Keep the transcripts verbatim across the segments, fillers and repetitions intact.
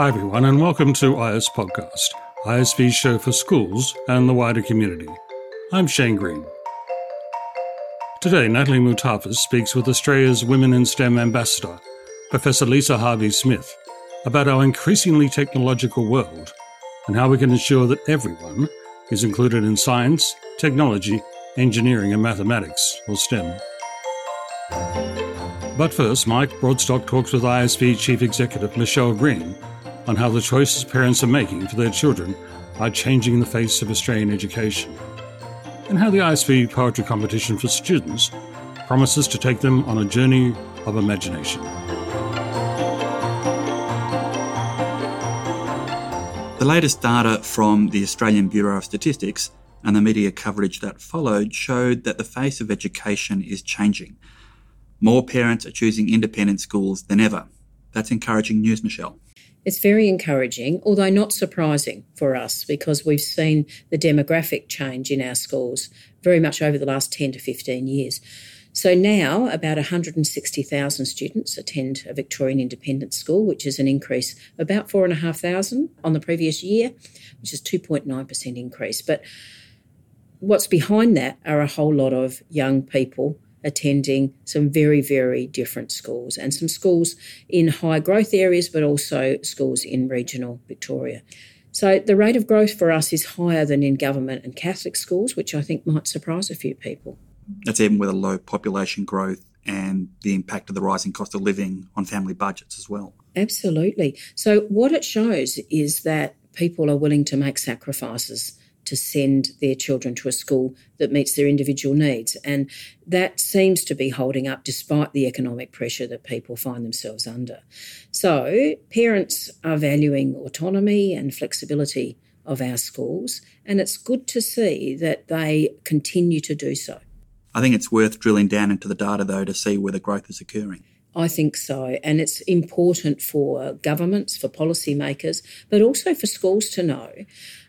Hi everyone and welcome to I S Podcast, I S V's show for schools and the wider community. I'm Shane Green. Today, Natalie Moutafis speaks with Australia's Women in STEM Ambassador, Professor Lisa Harvey-Smith, about our increasingly technological world and how we can ensure that everyone is included in science, technology, engineering and mathematics, or STEM. But first, Mike Broadstock talks with I S V Chief Executive Michelle Green on how the choices parents are making for their children are changing the face of Australian education, and how the I S V poetry competition for students promises to take them on a journey of imagination. The latest data from the Australian Bureau of Statistics and the media coverage that followed showed that the face of education is changing. More parents are choosing independent schools than ever. That's encouraging news, Michelle. It's very encouraging, although not surprising for us, because we've seen the demographic change in our schools very much over the last ten to fifteen years. So now about one hundred sixty thousand students attend a Victorian independent school, which is an increase about four thousand five hundred on the previous year, which is two point nine percent increase. But what's behind that are a whole lot of young people attending some very, very different schools, and some schools in high growth areas, but also schools in regional Victoria. So the rate of growth for us is higher than in government and Catholic schools, which I think might surprise a few people. That's even with a low population growth and the impact of the rising cost of living on family budgets as well. Absolutely. So what it shows is that people are willing to make sacrifices to send their children to a school that meets their individual needs. And that seems to be holding up despite the economic pressure that people find themselves under. So parents are valuing autonomy and flexibility of our schools, and it's good to see that they continue to do so. I think it's worth drilling down into the data, though, to see where the growth is occurring. I think so, and it's important for governments, for policymakers, but also for schools to know.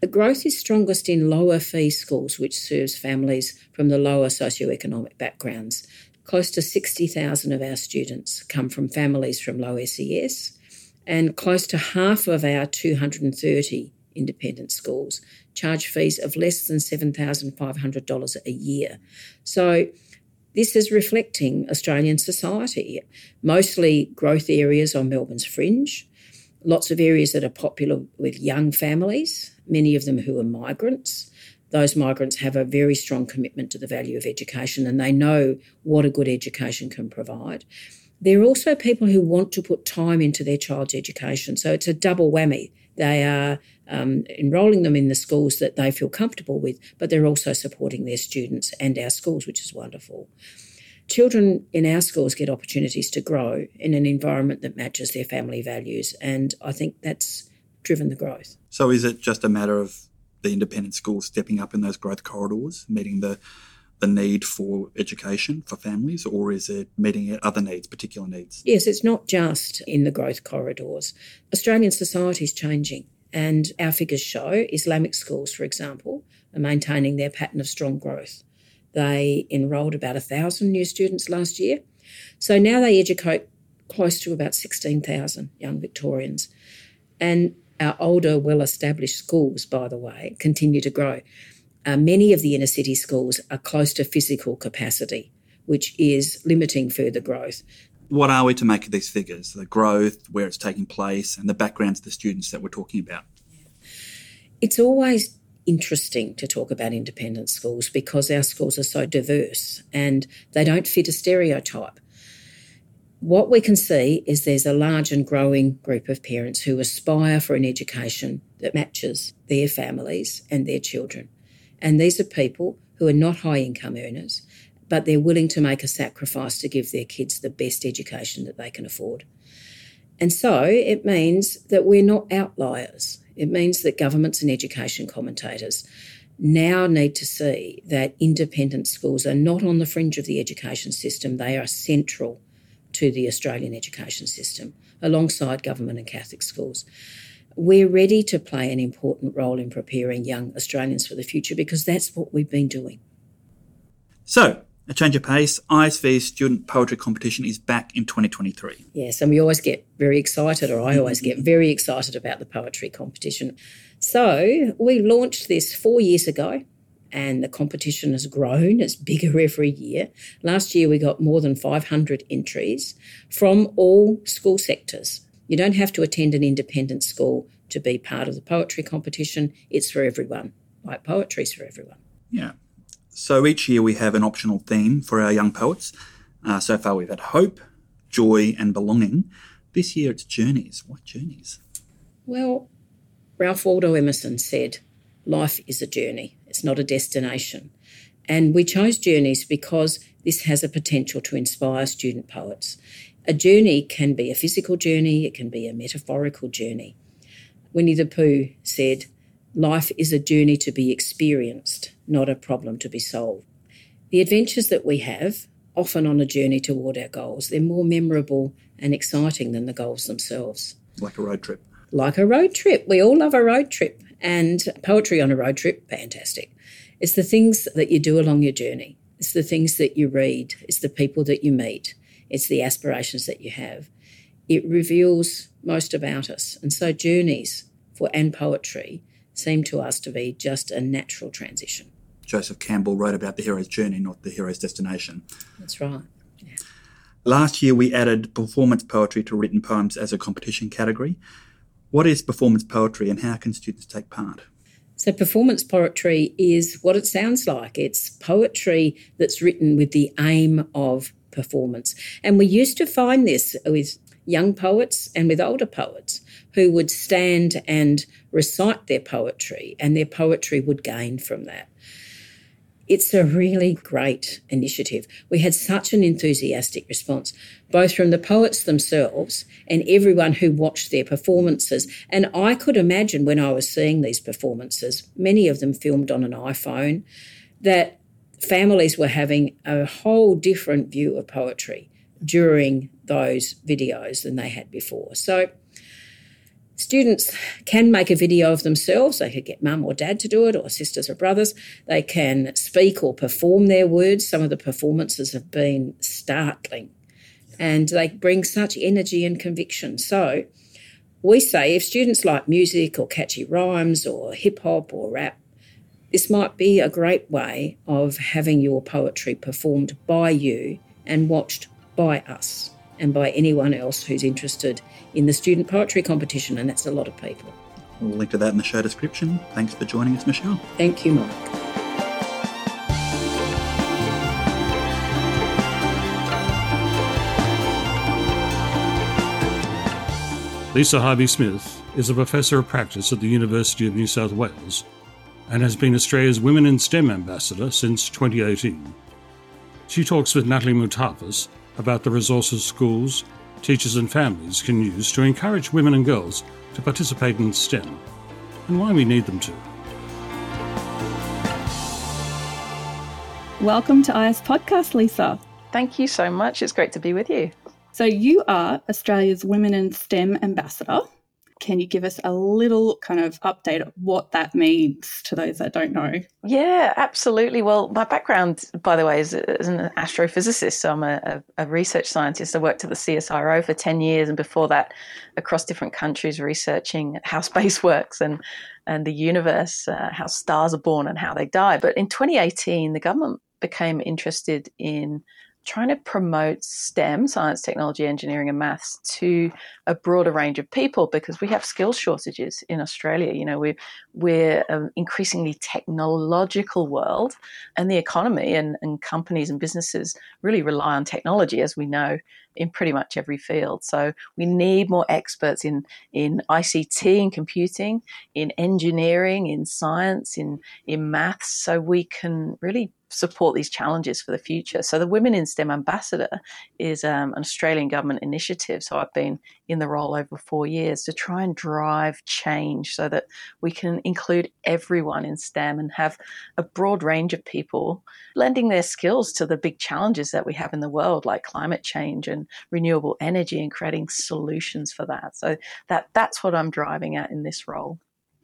The growth is strongest in lower fee schools, which serves families from the lower socioeconomic backgrounds. Close to sixty thousand of our students come from families from low S E S, and close to half of our two hundred thirty independent schools charge fees of less than seven thousand five hundred dollars a year. So this is reflecting Australian society. Mostly growth areas on Melbourne's fringe, lots of areas that are popular with young families, many of them who are migrants. Those migrants have a very strong commitment to the value of education, and they know what a good education can provide. They're also people who want to put time into their child's education, so it's a double whammy. They are um, enrolling them in the schools that they feel comfortable with, but they're also supporting their students and our schools, which is wonderful. Children in our schools get opportunities to grow in an environment that matches their family values, and I think that's driven the growth. So is it just a matter of the independent schools stepping up in those growth corridors, meeting the the need for education for families, or is it meeting other needs, particular needs? Yes, it's not just in the growth corridors. Australian society is changing, and our figures show Islamic schools, for example, are maintaining their pattern of strong growth. They enrolled about one thousand new students last year. So now they educate close to about sixteen thousand young Victorians. And our older, well-established schools, by the way, continue to grow. Uh, many of the inner city schools are close to physical capacity, which is limiting further growth. What are we to make of these figures, the growth, where it's taking place, and the backgrounds of the students that we're talking about? It's always interesting to talk about independent schools because our schools are so diverse and they don't fit a stereotype. What we can see is there's a large and growing group of parents who aspire for an education that matches their families and their children. And these are people who are not high-income earners, but they're willing to make a sacrifice to give their kids the best education that they can afford. And so it means that we're not outliers. It means that governments and education commentators now need to see that independent schools are not on the fringe of the education system. They are central to the Australian education system, alongside government and Catholic schools. We're ready to play an important role in preparing young Australians for the future because that's what we've been doing. So, A change of pace, I S V's student poetry competition is back in twenty twenty-three. Yes, and we always get very excited, or I always get very excited about the poetry competition. So we launched this four years ago, and the competition has grown. It's bigger every year. Last year we got more than five hundred entries from all school sectors. You don't have to attend an independent school to be part of the poetry competition. It's for everyone, like poetry's for everyone. Yeah. So each year we have an optional theme for our young poets. Uh, so far we've had hope, joy and belonging. This year it's journeys. What journeys? Well, Ralph Waldo Emerson said, life is a journey. It's not a destination. And we chose journeys because this has a potential to inspire student poets. A journey can be a physical journey. It can be a metaphorical journey. Winnie the Pooh said, life is a journey to be experienced, not a problem to be solved. The adventures that we have, often on a journey toward our goals, they're more memorable and exciting than the goals themselves. Like a road trip. Like a road trip. We all love a road trip. And poetry on a road trip, fantastic. It's the things that you do along your journey. It's the things that you read. It's the people that you meet. It's the aspirations that you have. It reveals most about us. And so journeys for and poetry seem to us to be just a natural transition. Joseph Campbell wrote about the hero's journey, not the hero's destination. That's right. Yeah. Last year we added performance poetry to written poems as a competition category. What is performance poetry and how can students take part? So performance poetry is what it sounds like. It's poetry that's written with the aim of performance. And we used to find this with young poets and with older poets who would stand and recite their poetry, and their poetry would gain from that. It's a really great initiative. We had such an enthusiastic response, both from the poets themselves and everyone who watched their performances. And I could imagine when I was seeing these performances, many of them filmed on an iPhone, that families were having a whole different view of poetry during those videos than they had before. So students can make a video of themselves. They could get mum or dad to do it, or sisters or brothers. They can speak or perform their words. Some of the performances have been startling, and they bring such energy and conviction. So we say if students like music or catchy rhymes or hip-hop or rap, this might be a great way of having your poetry performed by you and watched by us and by anyone else who's interested in the student poetry competition, and that's a lot of people. We'll link to that in the show description. Thanks for joining us, Michelle. Thank you, Mike. Lisa Harvey-Smith is a Professor of Practice at the University of New South Wales and has been Australia's Women in STEM Ambassador since twenty eighteen. She talks with Natalie Moutafis about the resources schools, teachers and families can use to encourage women and girls to participate in STEM and why we need them to. Welcome to I S Podcast, Lisa. Thank you so much. It's great to be with you. So you are Australia's Women in STEM Ambassador. Can you give us a little kind of update of what that means to those that don't know? Yeah, absolutely. Well, my background, by the way, is as an astrophysicist. So I'm a, a research scientist. I worked at the C S I R O for ten years, and before that across different countries researching how space works and, and the universe, uh, how stars are born and how they die. But in twenty eighteen, the government became interested in trying to promote STEM, science, technology, engineering and maths, to a broader range of people because we have skill shortages in Australia. You know, we're, we're an increasingly technological world, and the economy and, and companies and businesses really rely on technology, as we know, in pretty much every field. So we need more experts in, in I C T and computing, in engineering, in science, in, in maths, so we can really support these challenges for the future. So the Women in STEM Ambassador is um, an Australian government initiative. So I've been in the role over four years to try and drive change so that we can include everyone in STEM and have a broad range of people lending their skills to the big challenges that we have in the world, like climate change and renewable energy, and creating solutions for that. So that that's what I'm driving at in this role.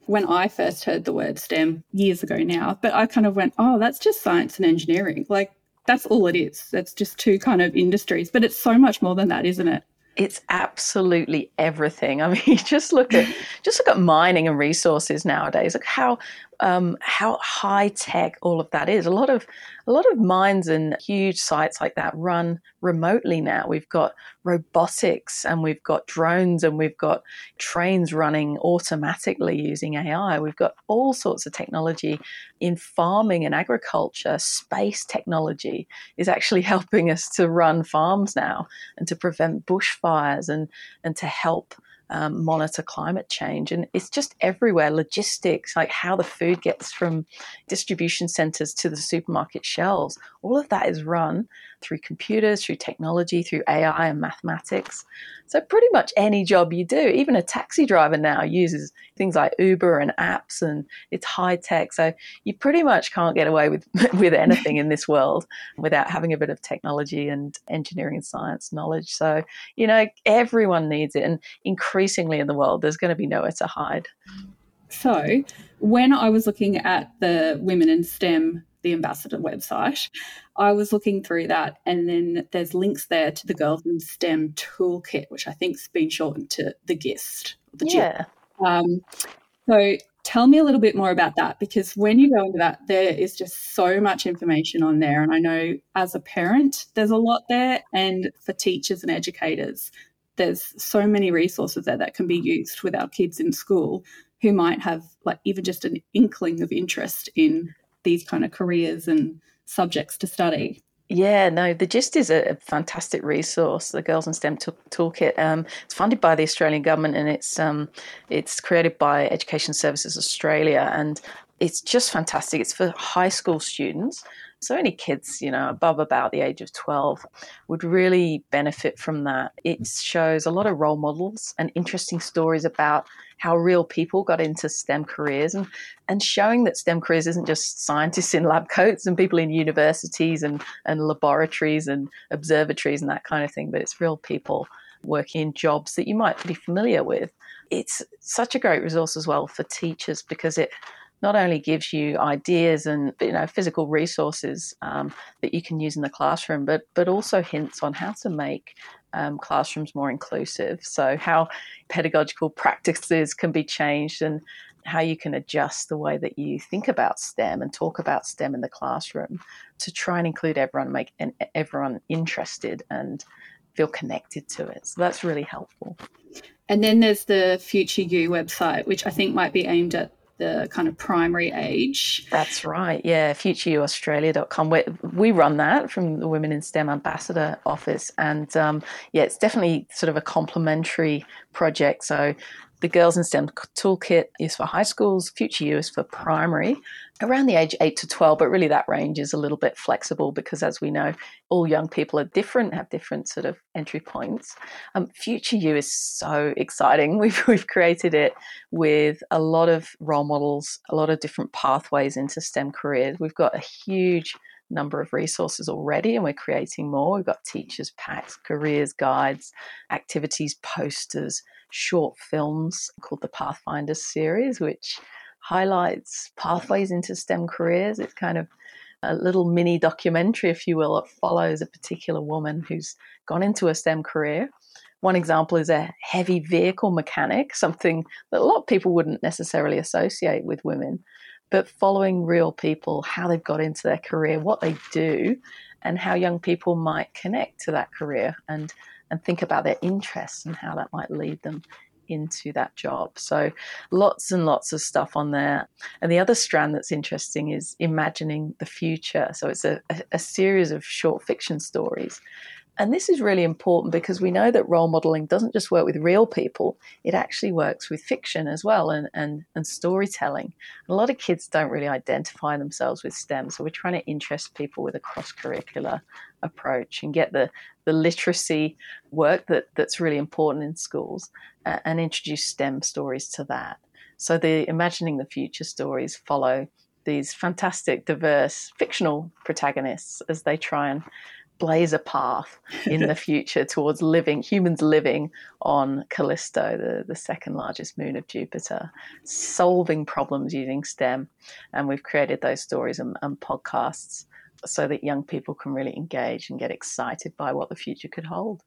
When I first heard the word STEM years ago now, but I kind of went, oh, that's just science and engineering. Like, That's all it is. That's just two kind of industries. But it's so much more than that, isn't it? It's absolutely everything. I mean, just look at just look at mining and resources nowadays. Look how um, how high tech all of that is. A lot of a lot of mines and huge sites like that run remotely now. We've got robotics and we've got drones and we've got trains running automatically using A I. We've got all sorts of technology in farming and agriculture. Space technology is actually helping us to run farms now and to prevent bushfires. And, and to help um, monitor climate change. And it's just everywhere. Logistics, like how the food gets from distribution centres to the supermarket shelves, all of that is run through computers, through technology, through A I and mathematics. So pretty much any job you do, even a taxi driver now uses things like Uber and apps, and it's high tech. So you pretty much can't get away with, with anything in this world without having a bit of technology and engineering and science knowledge. So, you know, everyone needs it. And increasingly in the world, there's going to be nowhere to hide. So when I was looking at the Women in STEM, the Ambassador website, I was looking through that, and then there's links there to the Girls in STEM Toolkit, which I think's been shortened to the GIST. The yeah. Um, so tell me a little bit more about that, because when you go into that, there is just so much information on there. And I know as a parent, there's a lot there, and for teachers and educators, there's so many resources there that can be used with our kids in school who might have like even just an inkling of interest in these kind of careers and subjects to study. Yeah, no, the GIST is a fantastic resource, the Girls in STEM t- Toolkit. Um, it's funded by the Australian government, and it's um, it's created by Education Services Australia, and it's just fantastic. It's for high school students. So any kids, you know, above about the age of twelve would really benefit from that. It shows a lot of role models and interesting stories about how real people got into STEM careers, and, and showing that STEM careers isn't just scientists in lab coats and people in universities and, and laboratories and observatories and that kind of thing, but it's real people working in jobs that you might be familiar with. It's such a great resource as well for teachers, because it not only gives you ideas and, you know, physical resources um, that you can use in the classroom, but but also hints on how to make um, classrooms more inclusive. So how pedagogical practices can be changed, and how you can adjust the way that you think about STEM and talk about STEM in the classroom to try and include everyone, and make and everyone interested and feel connected to it. So that's really helpful. And then there's the Future You website, which I think might be aimed at the kind of primary age. That's right, yeah, Future You Australia dot com. We, we run that from the Women in STEM Ambassador office, and um, yeah, it's definitely sort of a complementary project. So the Girls in STEM Toolkit is for high schools, Future You is for primary, around the age eight to twelve, but really that range is a little bit flexible because, as we know, all young people are different, have different sort of entry points. Um, Future You is so exciting. We've we've created it with a lot of role models, a lot of different pathways into STEM careers. We've got a huge number of resources already, and we're creating more. We've got teachers' packs, careers guides, activities, posters, short films called the Pathfinders series, which highlights pathways into STEM careers. It's kind of a little mini documentary, if you will. It follows a particular woman who's gone into a STEM career. One example is a heavy vehicle mechanic, something that a lot of people wouldn't necessarily associate with women, but following real people, how they've got into their career, what they do, and how young people might connect to that career and, and think about their interests and how that might lead them into that job. So lots and lots of stuff on there. And the other strand that's interesting is Imagining the Future. So it's a, a series of short fiction stories. And this is really important because we know that role modelling doesn't just work with real people, it actually works with fiction as well, and, and, and storytelling. And a lot of kids don't really identify themselves with STEM, so we're trying to interest people with a cross-curricular approach and get the, the literacy work that, that's really important in schools uh, and introduce STEM stories to that. So the Imagining the Future stories follow these fantastic, diverse, fictional protagonists as they try and blaze a path in the future towards living, humans living on Callisto, the, the second largest moon of Jupiter, solving problems using STEM. And we've created those stories and, and podcasts so that young people can really engage and get excited by what the future could hold.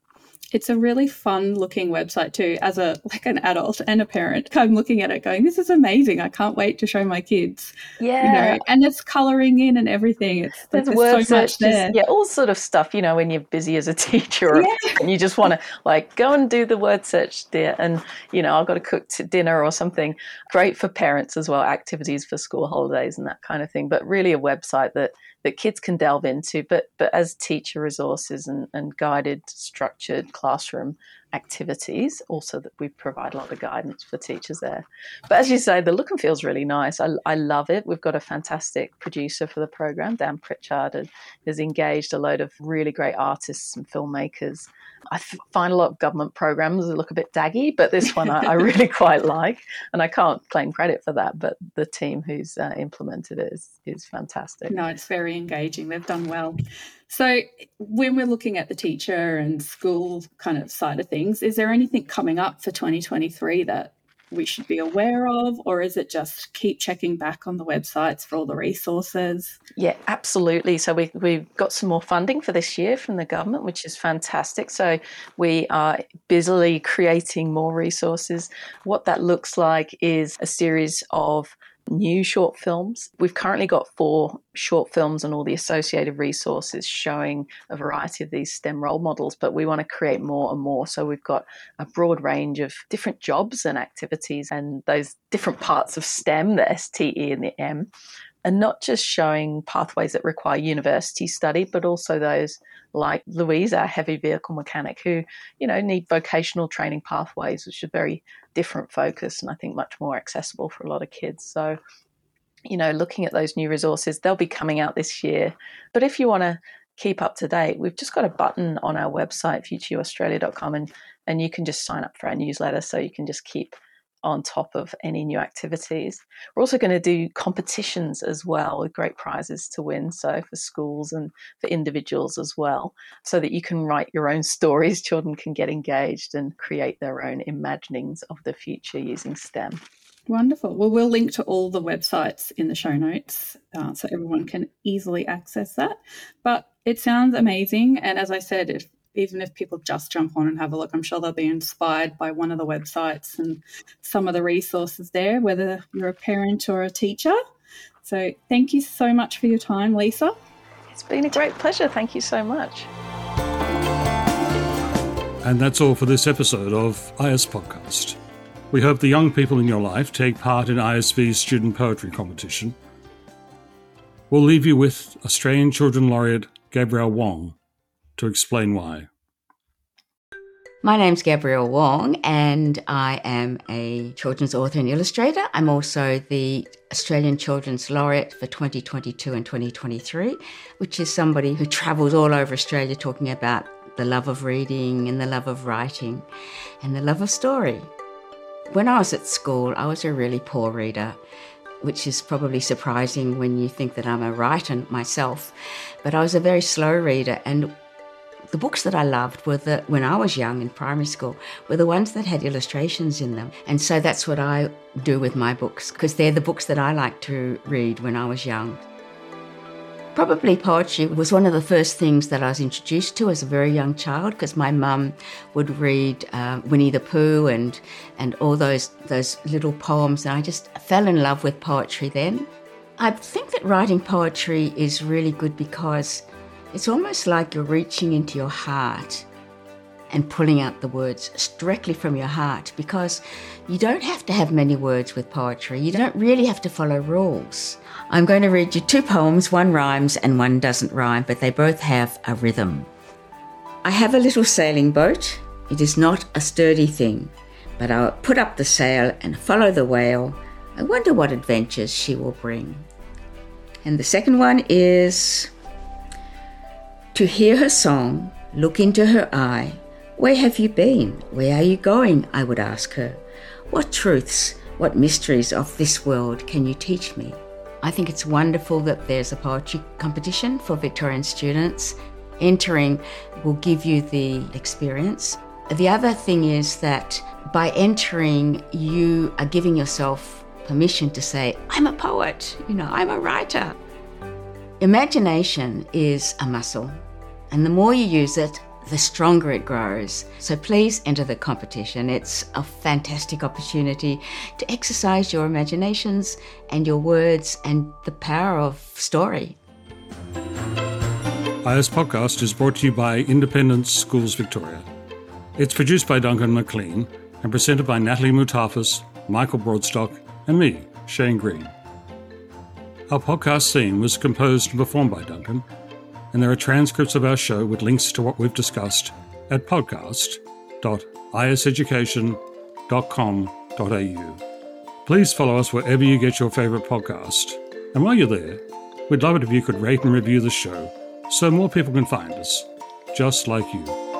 It's a really fun looking website too, as a like an adult and a parent. I'm looking at it going, this is amazing. I can't wait to show my kids. Yeah. You know, and it's colouring in and everything. It's there's, there's word so much there. Yeah, all sort of stuff, you know, when you're busy as a teacher yeah. and you just want to like go and do the word search there and, you know, I've got to cook dinner or something. Great for parents as well, activities for school holidays and that kind of thing. But really a website that, that kids can delve into, but but as teacher resources and, and guided, structured classroom activities, also that we provide a lot of guidance for teachers there. But as you say, the look and feel is really nice. I, I love it. We've got a fantastic producer for the program, Dan Pritchard, and has engaged a load of really great artists and filmmakers. I find a lot of government programs that look a bit daggy, but this one I, I really quite like, and I can't claim credit for that, but the team who's uh, implemented it is, is fantastic. No, it's very engaging. They've done well. So when we're looking at the teacher and school kind of side of things, is there anything coming up for twenty twenty-three that we should be aware of, or is it just keep checking back on the websites for all the resources? Yeah, absolutely. So we, we've got some more funding for this year from the government, which is fantastic. So we are busily creating more resources. What that looks like is a series of new short films. We've currently got four short films and all the associated resources showing a variety of these STEM role models, but we want to create more and more. So we've got a broad range of different jobs and activities and those different parts of STEM, the S, T, E and the M, and not just showing pathways that require university study, but also those like Louise, our heavy vehicle mechanic, who, you know, need vocational training pathways, which are very different focus and I think much more accessible for a lot of kids. So, you know, looking at those new resources, they'll be coming out this year. But if you want to keep up to date, we've just got a button on our website, future you australia dot com, and, and you can just sign up for our newsletter so you can just keep on top of any new activities. We're also going to do competitions as well with great prizes to win, so for schools and for individuals as well, so that you can write your own stories. Children can get engaged and create their own imaginings of the future using STEM. Wonderful. Well, we'll link to all the websites in the show notes uh, so everyone can easily access that. But it sounds amazing, and as I said, if even if people just jump on and have a look, I'm sure they'll be inspired by one of the websites and some of the resources there, whether you're a parent or a teacher. So thank you so much for your time, Lisa. It's been a great pleasure. Thank you so much. And that's all for this episode of I S Podcast. We hope the young people in your life take part in I S V's student poetry competition. We'll leave you with Australian Children Laureate Gabrielle Wang to explain why. My name's Gabrielle Wang and I am a children's author and illustrator. I'm also the Australian Children's Laureate for twenty twenty-two and twenty twenty-three, which is somebody who travels all over Australia talking about the love of reading and the love of writing and the love of story. When I was at school, I was a really poor reader, which is probably surprising when you think that I'm a writer myself, but I was a very slow reader, and the books that I loved were the, when I was young in primary school, were the ones that had illustrations in them. And so that's what I do with my books, because they're the books that I like to read when I was young. Probably poetry was one of the first things that I was introduced to as a very young child, because my mum would read uh, Winnie the Pooh and and all those those little poems, and I just fell in love with poetry then. I think that writing poetry is really good because it's almost like you're reaching into your heart and pulling out the words directly from your heart, because you don't have to have many words with poetry. You don't really have to follow rules. I'm going to read you two poems, one rhymes and one doesn't rhyme, but they both have a rhythm. I have a little sailing boat. It is not a sturdy thing, but I'll put up the sail and follow the whale. I wonder what adventures she will bring. And the second one is... to hear her song, look into her eye. Where have you been? Where are you going? I would ask her. What truths, what mysteries of this world can you teach me? I think it's wonderful that there's a poetry competition for Victorian students. Entering will give you the experience. The other thing is that by entering, you are giving yourself permission to say, I'm a poet, you know, I'm a writer. Imagination is a muscle, and the more you use it, the stronger it grows. So please enter the competition. It's a fantastic opportunity to exercise your imaginations and your words and the power of story. I S Podcast is brought to you by Independence Schools Victoria. It's produced by Duncan McLean and presented by Natalie Moutafis, Michael Broadstock and me, Shane Green. Our podcast theme was composed and performed by Duncan, and there are transcripts of our show with links to what we've discussed at podcast dot is education dot com dot a u. Please follow us wherever you get your favourite podcast. And while you're there, we'd love it if you could rate and review the show so more people can find us, just like you.